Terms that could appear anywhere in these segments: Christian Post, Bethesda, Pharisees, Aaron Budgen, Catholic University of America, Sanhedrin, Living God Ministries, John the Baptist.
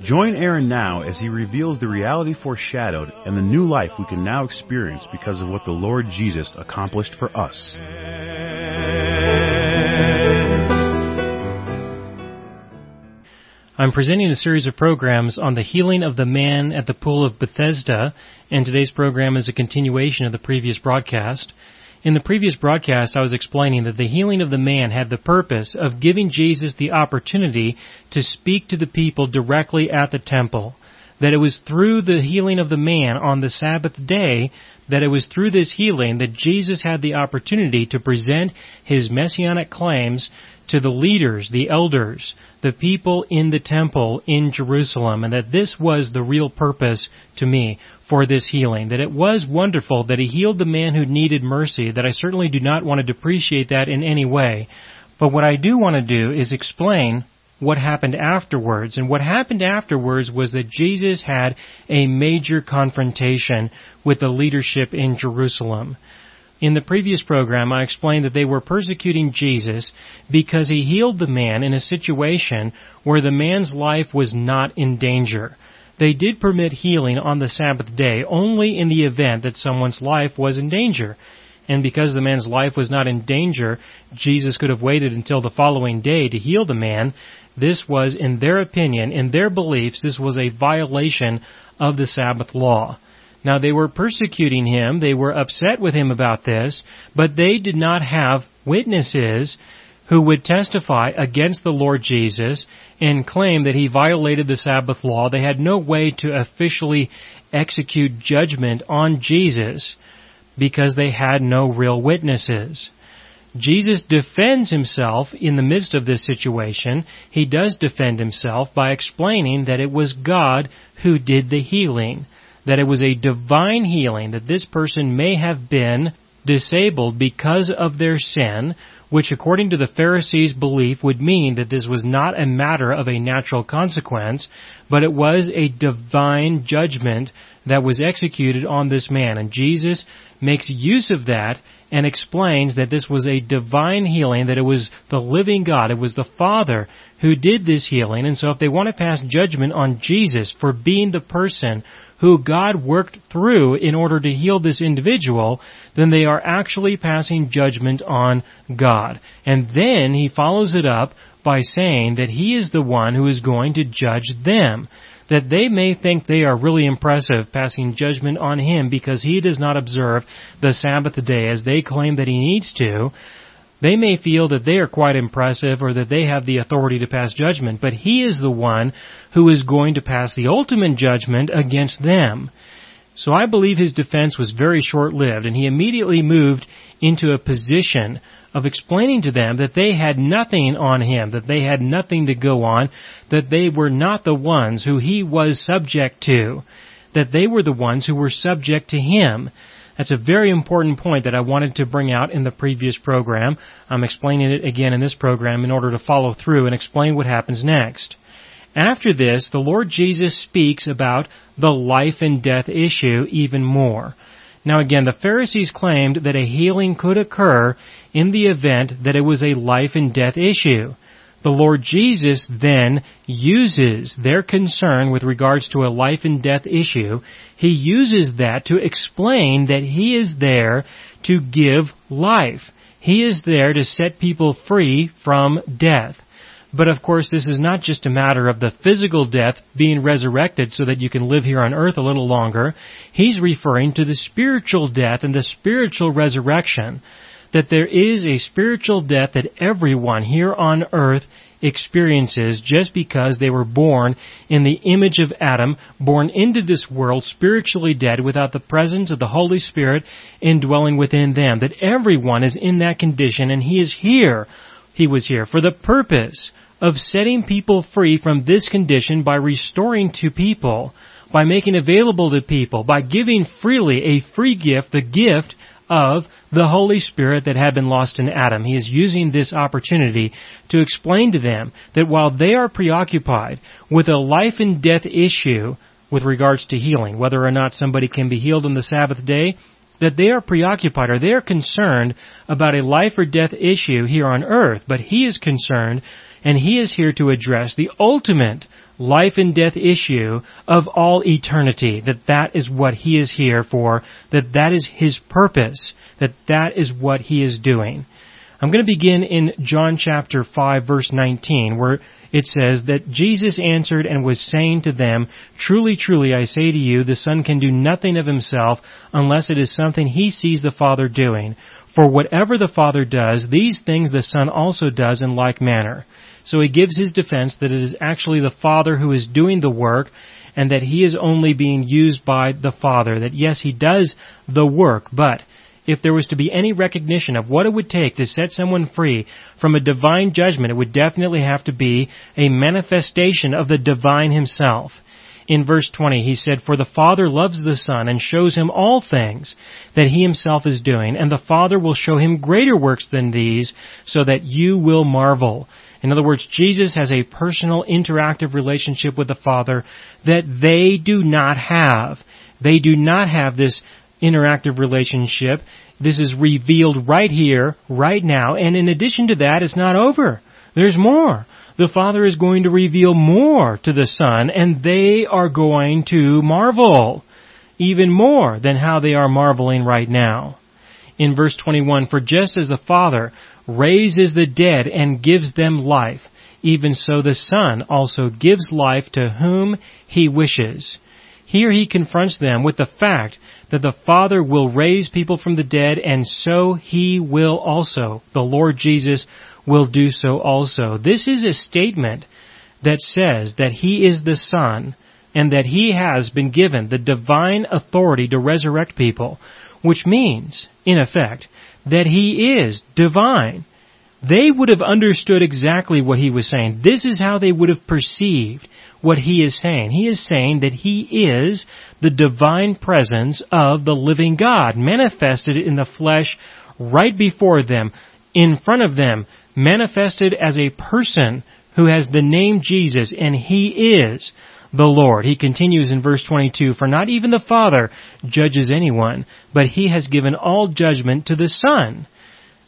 Join Aaron now as he reveals the reality foreshadowed and the new life we can now experience because of what the Lord Jesus accomplished for us. I'm presenting a series of programs on the healing of the man at the pool of Bethesda, and today's program is a continuation of the previous broadcast. In the previous broadcast, I was explaining that the healing of the man had the purpose of giving Jesus the opportunity to speak to the people directly at the temple. That it was through the healing of the man on the Sabbath day, that it was through this healing that Jesus had the opportunity to present his messianic claims to the leaders, the elders, the people in the temple in Jerusalem, and that this was the real purpose to me for this healing. That it was wonderful that he healed the man who needed mercy, that I certainly do not want to depreciate that in any way. But what I do want to do is explain what happened afterwards. And what happened afterwards was that Jesus had a major confrontation with the leadership in Jerusalem. In the previous program, I explained that they were persecuting Jesus because he healed the man in a situation where the man's life was not in danger. They did permit healing on the Sabbath day only in the event that someone's life was in danger. And because the man's life was not in danger, Jesus could have waited until the following day to heal the man. This was, in their opinion, in their beliefs, this was a violation of the Sabbath law. Now, they were persecuting him. They were upset with him about this, but they did not have witnesses who would testify against the Lord Jesus and claim that he violated the Sabbath law. They had no way to officially execute judgment on Jesus because they had no real witnesses. Jesus defends himself in the midst of this situation. He does defend himself by explaining that it was God who did the healing, that it was a divine healing, that this person may have been disabled because of their sin, which according to the Pharisees' belief would mean that this was not a matter of a natural consequence, but it was a divine judgment that was executed on this man. And Jesus makes use of that and explains that this was a divine healing, that it was the living God, it was the Father who did this healing. And so if they want to pass judgment on Jesus for being the person who God worked through in order to heal this individual, then they are actually passing judgment on God. And then he follows it up by saying that he is the one who is going to judge them, that they may think they are really impressive passing judgment on him because he does not observe the Sabbath day as they claim that he needs to. They may feel that they are quite impressive or that they have the authority to pass judgment, but he is the one who is going to pass the ultimate judgment against them. So I believe his defense was very short-lived, and he immediately moved into a position of explaining to them that they had nothing on him, that they had nothing to go on, that they were not the ones who he was subject to, that they were the ones who were subject to him. That's a very important point that I wanted to bring out in the previous program. I'm explaining it again in this program in order to follow through and explain what happens next. After this, the Lord Jesus speaks about the life and death issue even more. Now again, the Pharisees claimed that a healing could occur in the event that it was a life and death issue. The Lord Jesus then uses their concern with regards to a life and death issue. He uses that to explain that he is there to give life. He is there to set people free from death. But of course, this is not just a matter of the physical death being resurrected so that you can live here on earth a little longer. He's referring to the spiritual death and the spiritual resurrection. That there is a spiritual death that everyone here on earth experiences just because they were born in the image of Adam, born into this world spiritually dead without the presence of the Holy Spirit indwelling within them. That everyone is in that condition, and he is here. He was here for the purpose of setting people free from this condition by restoring to people by making available to people, by giving freely a free gift, the gift of the Holy Spirit that had been lost in Adam. He is using this opportunity to explain to them that while they are preoccupied with a life and death issue with regards to healing, whether or not somebody can be healed on the Sabbath day, that they are preoccupied or they are concerned about a life or death issue here on earth. But he is concerned, and he is here to address the ultimate life and death issue of all eternity, that is what he is here for, that is his purpose, that is what he is doing. I'm going to begin in John chapter 5, verse 19, where it says that Jesus answered and was saying to them, "Truly, truly, I say to you, the Son can do nothing of himself unless it is something he sees the Father doing. For whatever the Father does, these things the Son also does in like manner." So he gives his defense that it is actually the Father who is doing the work, and that he is only being used by the Father. That yes, he does the work, but if there was to be any recognition of what it would take to set someone free from a divine judgment, it would definitely have to be a manifestation of the divine himself. In verse 20, he said, "For the Father loves the Son and shows him all things that he himself is doing, and the Father will show him greater works than these, so that you will marvel." In other words, Jesus has a personal, interactive relationship with the Father that they do not have. They do not have this interactive relationship. This is revealed right here, right now. And in addition to that, it's not over. There's more. The Father is going to reveal more to the Son, and they are going to marvel even more than how they are marveling right now. In verse 21, "For just as the Father raises the dead and gives them life, even so the Son also gives life to whom he wishes." Here he confronts them with the fact that the Father will raise people from the dead, and so he will also. The Lord Jesus will do so also. This is a statement that says that he is the Son and that he has been given the divine authority to resurrect people, which means, in effect, that he is divine. They would have understood exactly what he was saying. This is how they would have perceived what he is saying. He is saying that he is the divine presence of the living God, manifested in the flesh right before them, in front of them, manifested as a person who has the name Jesus, and he is the Lord. He continues in verse 22, "For not even the Father judges anyone, but he has given all judgment to the Son."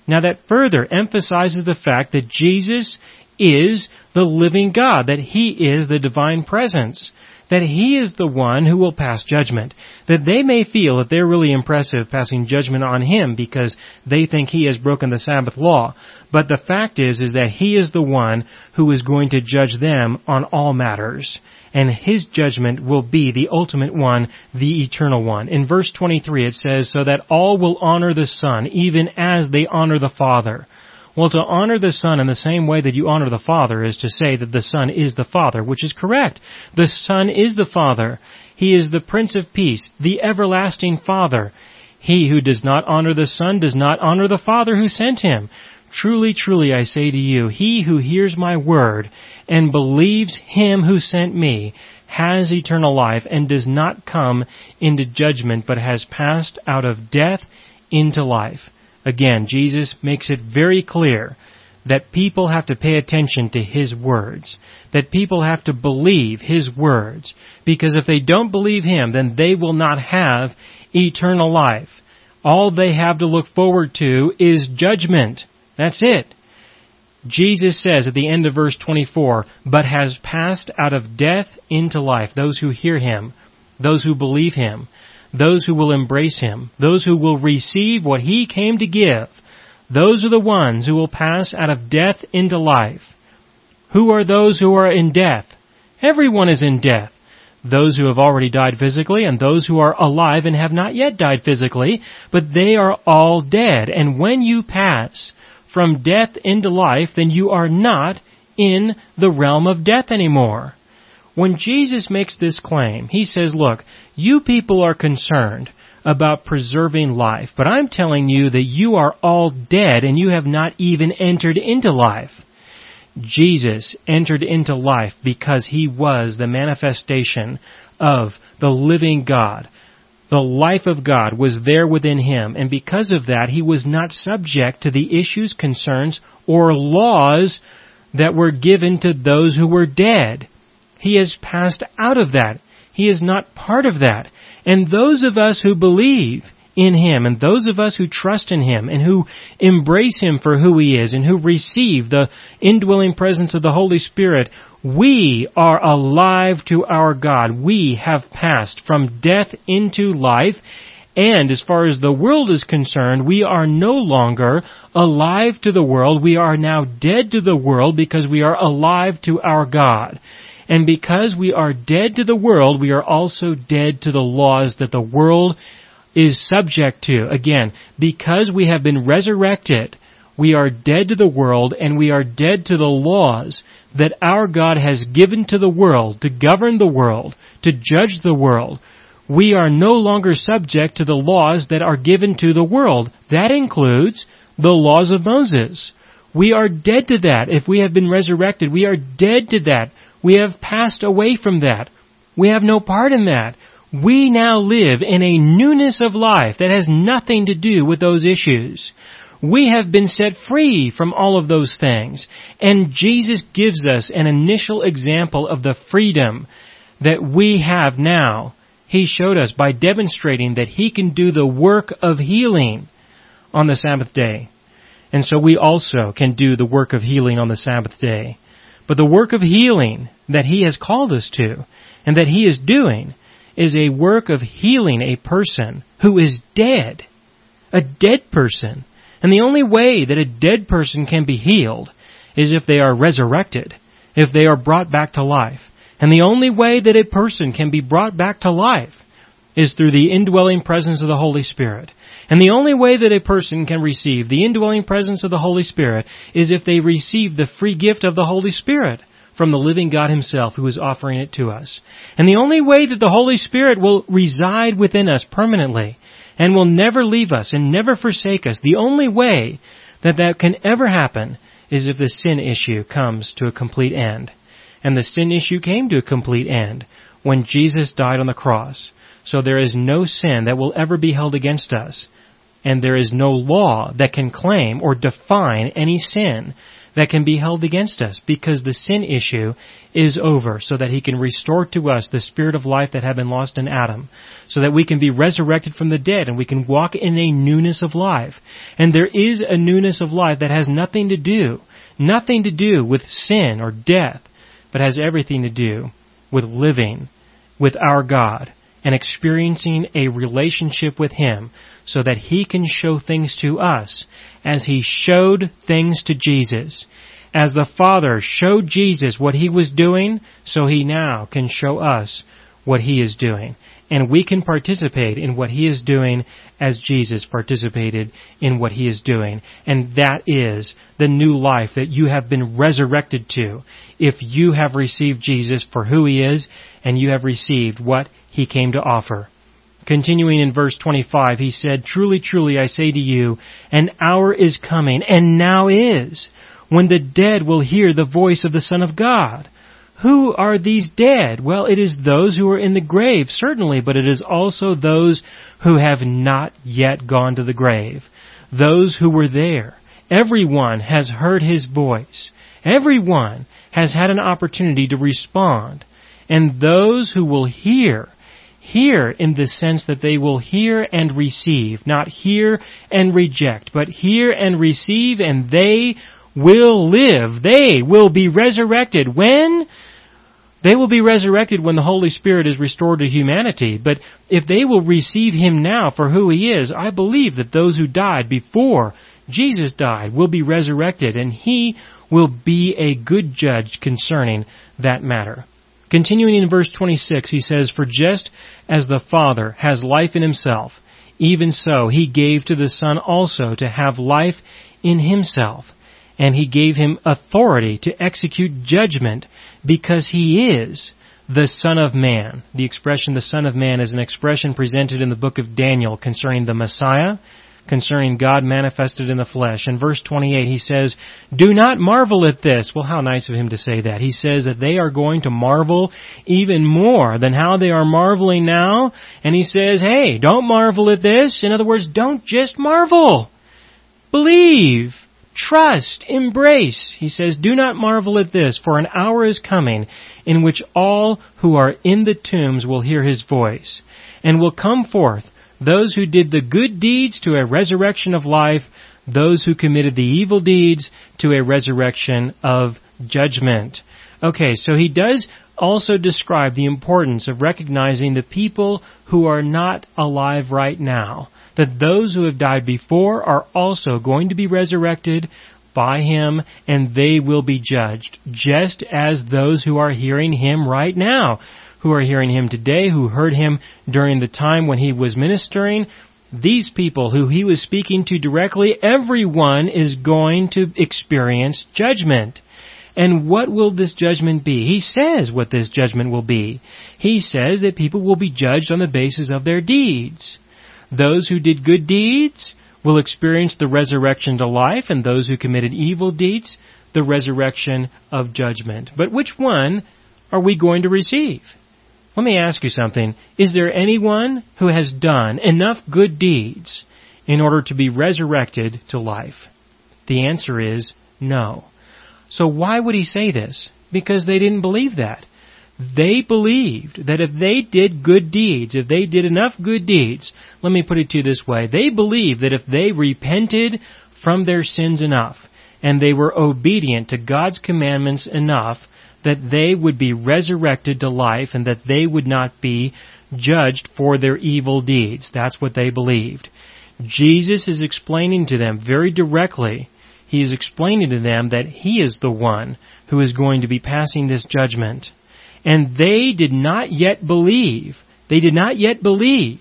Now that further emphasizes the fact that Jesus is the living God, that he is the divine presence, that he is the one who will pass judgment, that they may feel that they're really impressive passing judgment on him because they think he has broken the Sabbath law. But the fact is that he is the one who is going to judge them on all matters, and his judgment will be the ultimate one, the eternal one. In verse 23 it says, "So that all will honor the Son, even as they honor the Father." Well, to honor the Son in the same way that you honor the Father is to say that the Son is the Father, which is correct. The Son is the Father. He is the Prince of Peace, the everlasting Father. He who does not honor the Son does not honor the Father who sent him. "Truly, truly, I say to you, he who hears my word and believes him who sent me has eternal life and does not come into judgment, but has passed out of death into life." Again, Jesus makes it very clear that people have to pay attention to his words, that people have to believe his words, because if they don't believe him, then they will not have eternal life. All they have to look forward to is judgment. That's it. Jesus says at the end of verse 24, "But has passed out of death into life." Those who hear him, those who believe him, those who will embrace him, those who will receive what he came to give, those are the ones who will pass out of death into life. Who are those who are in death? Everyone is in death. Those who have already died physically and those who are alive and have not yet died physically, but they are all dead. And when you pass from death into life, then you are not in the realm of death anymore. When Jesus makes this claim, he says, look, you people are concerned about preserving life, but I'm telling you that you are all dead and you have not even entered into life. Jesus entered into life because he was the manifestation of the living God. The life of God was there within him, and because of that, he was not subject to the issues, concerns, or laws that were given to those who were dead. He has passed out of that. He is not part of that. And those of us who believe in him, and those of us who trust in him, and who embrace him for who he is, and who receive the indwelling presence of the Holy Spirit, we are alive to our God. We have passed from death into life, and as far as the world is concerned, we are no longer alive to the world. We are now dead to the world because we are alive to our God. And because we are dead to the world, we are also dead to the laws that the world is subject to. Again, because we have been resurrected, we are dead to the world and we are dead to the laws that our God has given to the world, to govern the world, to judge the world. We are no longer subject to the laws that are given to the world. That includes the laws of Moses. We are dead to that. If we have been resurrected, we are dead to that. We have passed away from that. We have no part in that. We now live in a newness of life that has nothing to do with those issues. We have been set free from all of those things. And Jesus gives us an initial example of the freedom that we have now. He showed us by demonstrating that he can do the work of healing on the Sabbath day. And so we also can do the work of healing on the Sabbath day. But the work of healing that he has called us to and that he is doing is a work of healing a person who is dead, a dead person. And the only way that a dead person can be healed is if they are resurrected, if they are brought back to life. And the only way that a person can be brought back to life is through the indwelling presence of the Holy Spirit. And the only way that a person can receive the indwelling presence of the Holy Spirit is if they receive the free gift of the Holy Spirit from the living God himself who is offering it to us. And the only way that the Holy Spirit will reside within us permanently and will never leave us and never forsake us, the only way that that can ever happen is if the sin issue comes to a complete end. And the sin issue came to a complete end when Jesus died on the cross. So there is no sin that will ever be held against us. And there is no law that can claim or define any sin that can be held against us, because the sin issue is over, so that he can restore to us the spirit of life that had been lost in Adam, so that we can be resurrected from the dead and we can walk in a newness of life. And there is a newness of life that has nothing to do with sin or death, but has everything to do with living with our God and experiencing a relationship with him so that he can show things to us as he showed things to Jesus. As the Father showed Jesus what he was doing, so he now can show us what he is doing. And we can participate in what he is doing as Jesus participated in what he is doing. And that is the new life that you have been resurrected to if you have received Jesus for who he is and you have received what he came to offer. Continuing in verse 25, he said, "Truly, truly, I say to you, an hour is coming, and now is, when the dead will hear the voice of the Son of God." Who are these dead? Well, it is those who are in the grave, certainly, but it is also those who have not yet gone to the grave. Those who were there. Everyone has heard his voice. Everyone has had an opportunity to respond. And those who will hear in the sense that they will hear and receive, not hear and reject, but hear and receive, and they will live. They will be resurrected. When? They will be resurrected when the Holy Spirit is restored to humanity. But if they will receive him now for who he is, I believe that those who died before Jesus died will be resurrected, and he will be a good judge concerning that matter. Continuing in verse 26, he says, "For just as the Father has life in himself, even so he gave to the Son also to have life in himself. And he gave him authority to execute judgment, because he is the Son of Man." The expression, the Son of Man, is an expression presented in the book of Daniel concerning the Messiah, concerning God manifested in the flesh. In verse 28, he says, "Do not marvel at this." Well, how nice of him to say that. He says that they are going to marvel even more than how they are marveling now. And he says, hey, don't marvel at this. In other words, don't just marvel. Believe. Trust, embrace. He says, "Do not marvel at this, for an hour is coming in which all who are in the tombs will hear His voice, and will come forth, those who did the good deeds to a resurrection of life, those who committed the evil deeds to a resurrection of judgment." Okay, so he does also describe the importance of recognizing the people who are not alive right now, that those who have died before are also going to be resurrected by Him, and they will be judged, just as those who are hearing Him right now, who are hearing Him today, who heard Him during the time when He was ministering. These people who He was speaking to directly, everyone is going to experience judgment. And what will this judgment be? He says what this judgment will be. He says that people will be judged on the basis of their deeds. Those who did good deeds will experience the resurrection to life, and those who committed evil deeds, the resurrection of judgment. But which one are we going to receive? Let me ask you something. Is there anyone who has done enough good deeds in order to be resurrected to life? The answer is no. So why would he say this? Because they didn't believe that. They believed that if they did good deeds, if they did enough good deeds, let me put it to you this way, they believed that if they repented from their sins enough, and they were obedient to God's commandments enough, that they would be resurrected to life and that they would not be judged for their evil deeds. That's what they believed. Jesus is explaining to them very directly. He is explaining to them that He is the one who is going to be passing this judgment. And they did not yet believe. They did not yet believe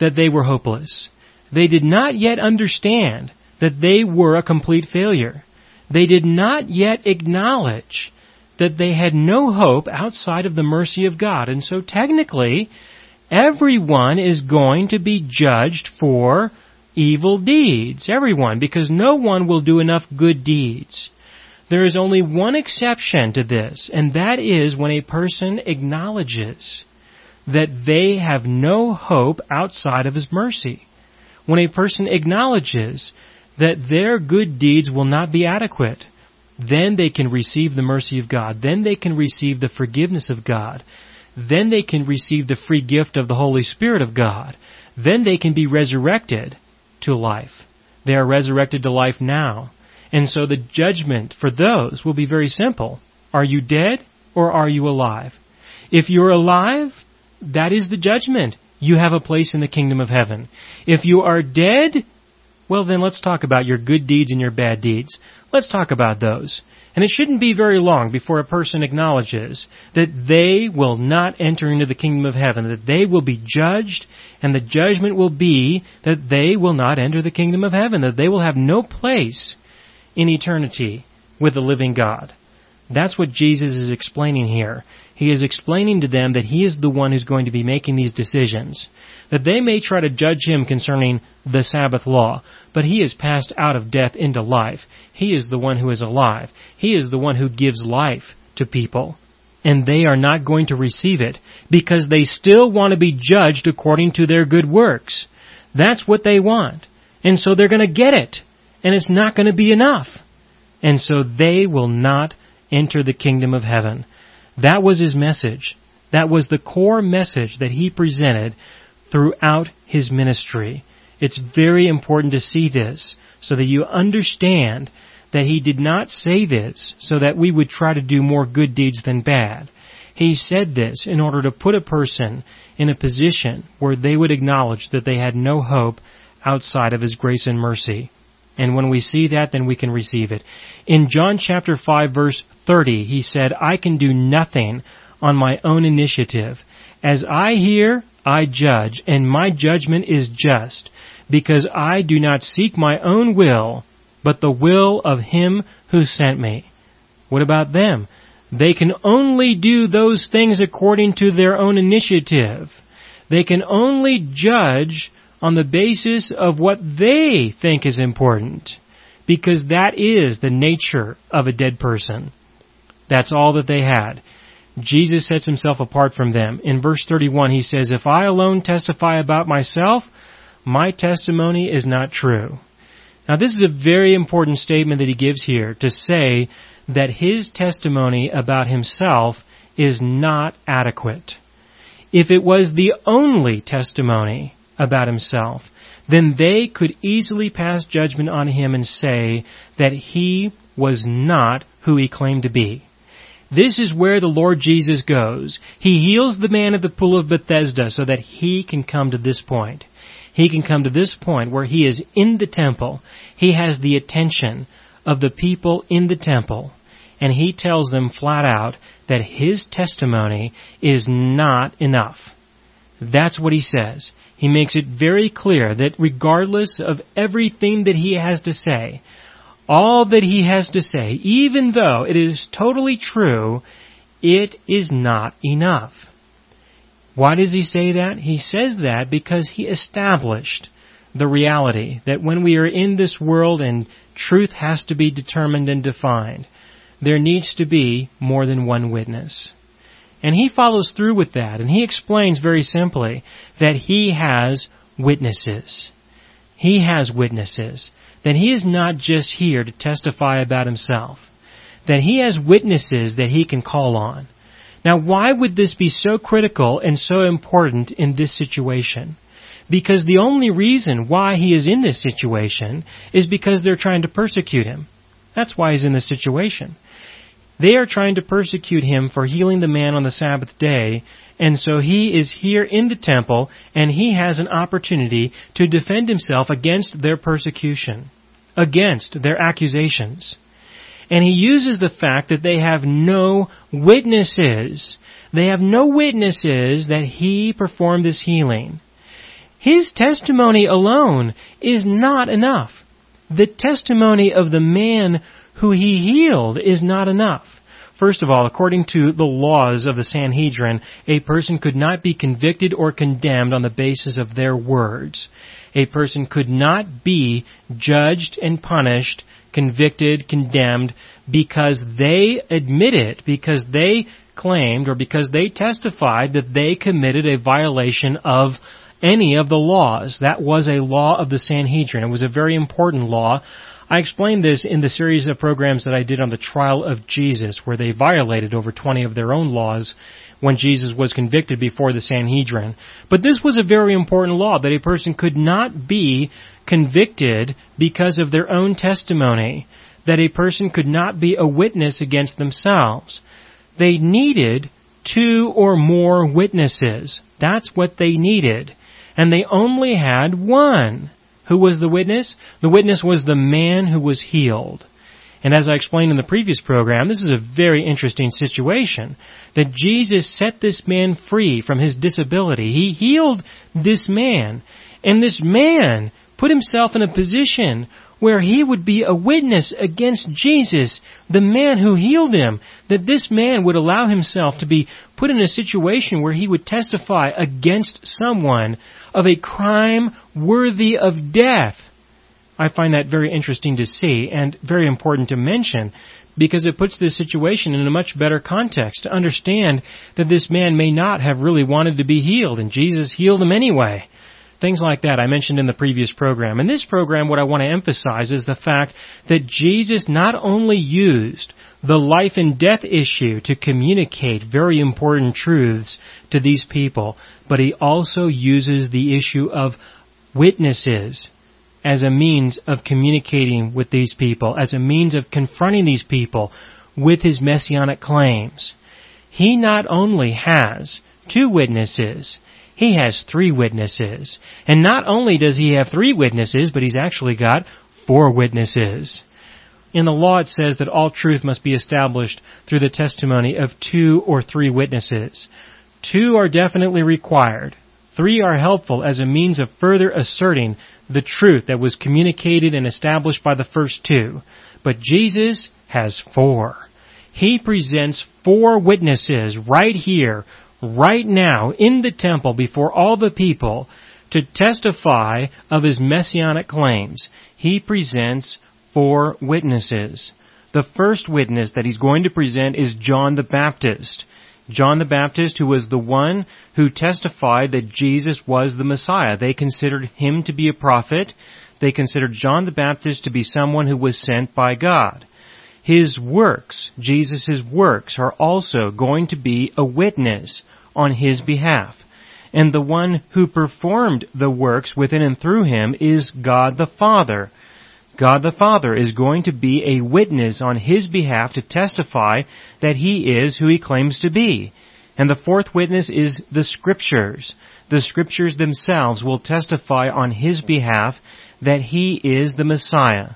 that they were hopeless. They did not yet understand that they were a complete failure. They did not yet acknowledge that they had no hope outside of the mercy of God. And so technically, everyone is going to be judged for evil deeds. Everyone, because no one will do enough good deeds. There is only one exception to this, and that is when a person acknowledges that they have no hope outside of His mercy. When a person acknowledges that their good deeds will not be adequate, then they can receive the mercy of God. Then they can receive the forgiveness of God. Then they can receive the free gift of the Holy Spirit of God. Then they can be resurrected to life. They are resurrected to life now. And so the judgment for those will be very simple. Are you dead or are you alive? If you're alive, that is the judgment. You have a place in the kingdom of heaven. If you are dead, well then let's talk about your good deeds and your bad deeds. Let's talk about those. And it shouldn't be very long before a person acknowledges that they will not enter into the kingdom of heaven, that they will be judged, and the judgment will be that they will not enter the kingdom of heaven, that they will have no place in eternity with the living God. That's what Jesus is explaining here. He is explaining to them that He is the one who's going to be making these decisions. That they may try to judge Him concerning the Sabbath law, but He is passed out of death into life. He is the one who is alive. He is the one who gives life to people. And they are not going to receive it because they still want to be judged according to their good works. That's what they want. And so they're going to get it. And it's not going to be enough. And so they will not enter the kingdom of heaven. That was His message. That was the core message that He presented throughout His ministry. It's very important to see this so that you understand that He did not say this so that we would try to do more good deeds than bad. He said this in order to put a person in a position where they would acknowledge that they had no hope outside of His grace and mercy. And when we see that, then we can receive it. In John chapter 5, verse 30, He said, "I can do nothing on my own initiative. As I hear, I judge, and my judgment is just, because I do not seek my own will, but the will of Him who sent me." What about them? They can only do those things according to their own initiative. They can only judge on the basis of what they think is important, because that is the nature of a dead person. That's all that they had. Jesus sets himself apart from them. In verse 31, he says, "If I alone testify about myself, my testimony is not true." Now, this is a very important statement that he gives here, to say that his testimony about himself is not adequate. If it was the only testimony about himself, then they could easily pass judgment on him and say that he was not who he claimed to be. This is where the Lord Jesus goes. He heals the man at the pool of Bethesda so that he can come to this point. He can come to this point where he is in the temple. He has the attention of the people in the temple. And he tells them flat out that his testimony is not enough. That's what he says. He makes it very clear that regardless of everything that he has to say, all that he has to say, even though it is totally true, it is not enough. Why does he say that? He says that because he established the reality that when we are in this world and truth has to be determined and defined, there needs to be more than one witness. And he follows through with that, and he explains very simply that he has witnesses. He has witnesses. That he is not just here to testify about himself, that he has witnesses that he can call on. Now, why would this be so critical and so important in this situation? Because the only reason why he is in this situation is because they're trying to persecute him. That's why he's in this situation. They are trying to persecute him for healing the man on the Sabbath day, and so he is here in the temple, and he has an opportunity to defend himself against their persecution, against their accusations. And he uses the fact that they have no witnesses. They have no witnesses that he performed this healing. His testimony alone is not enough. The testimony of the man who he healed is not enough. First of all, according to the laws of the Sanhedrin, a person could not be convicted or condemned on the basis of their words. A person could not be judged and punished, convicted, condemned, because they admitted, because they claimed, or because they testified that they committed a violation of any of the laws. That was a law of the Sanhedrin. It was a very important law. I explained this in the series of programs that I did on the trial of Jesus, where they violated over 20 of their own laws when Jesus was convicted before the Sanhedrin. But this was a very important law, that a person could not be convicted because of their own testimony, that a person could not be a witness against themselves. They needed 2 or more witnesses. That's what they needed. And they only had 1. Who was the witness? The witness was the man who was healed. And as I explained in the previous program, this is a very interesting situation, that Jesus set this man free from his disability. He healed this man, and this man put himself in a position where he would be a witness against Jesus, the man who healed him, that this man would allow himself to be put in a situation where he would testify against someone of a crime worthy of death. I find that very interesting to see and very important to mention, because it puts this situation in a much better context to understand that this man may not have really wanted to be healed, and Jesus healed him anyway. Things like that I mentioned in the previous program. In this program, what I want to emphasize is the fact that Jesus not only used the life and death issue to communicate very important truths to these people, but he also uses the issue of witnesses as a means of communicating with these people, as a means of confronting these people with his messianic claims. He not only has 2 witnesses, he has 3 witnesses. And not only does he have 3 witnesses, but he's actually got 4 witnesses. In the law, it says that all truth must be established through the testimony of 2 or 3 witnesses. 2 are definitely required. 3 are helpful as a means of further asserting the truth that was communicated and established by the first 2. But Jesus has 4. He presents 4 witnesses right here, right now, in the temple, before all the people, to testify of his messianic claims. He presents four witnesses. The first witness that he's going to present is John the Baptist. John the Baptist, who was the one who testified that Jesus was the Messiah. They considered him to be a prophet. They considered John the Baptist to be someone who was sent by God. His works, Jesus' works, are also going to be a witness on his behalf. And the one who performed the works within and through him is God the Father. God the Father is going to be a witness on his behalf to testify that he is who he claims to be. And the fourth witness is the Scriptures. The Scriptures themselves will testify on his behalf that he is the Messiah.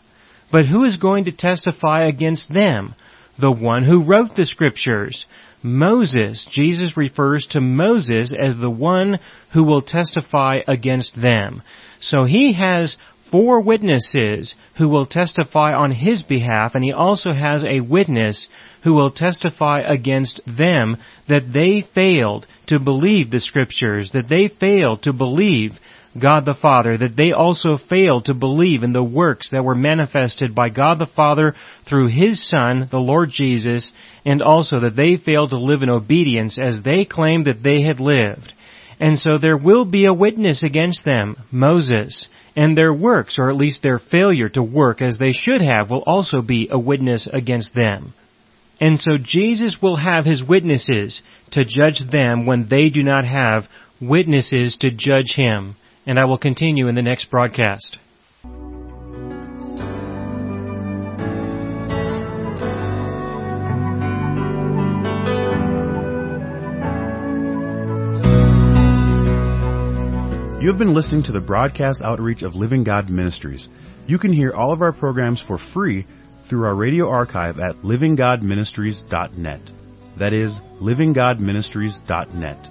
But who is going to testify against them? The one who wrote the Scriptures. Moses. Jesus refers to Moses as the one who will testify against them. So he has four witnesses who will testify on his behalf, and he also has a witness who will testify against them that they failed to believe the Scriptures, that they failed to believe God the Father, that they also failed to believe in the works that were manifested by God the Father through his Son, the Lord Jesus, and also that they failed to live in obedience as they claimed that they had lived. And so there will be a witness against them, Moses, and their works, or at least their failure to work as they should have, will also be a witness against them. And so Jesus will have his witnesses to judge them when they do not have witnesses to judge him. And I will continue in the next broadcast. You have been listening to the broadcast outreach of Living God Ministries. You can hear all of our programs for free through our radio archive at livinggodministries.net. That is, livinggodministries.net.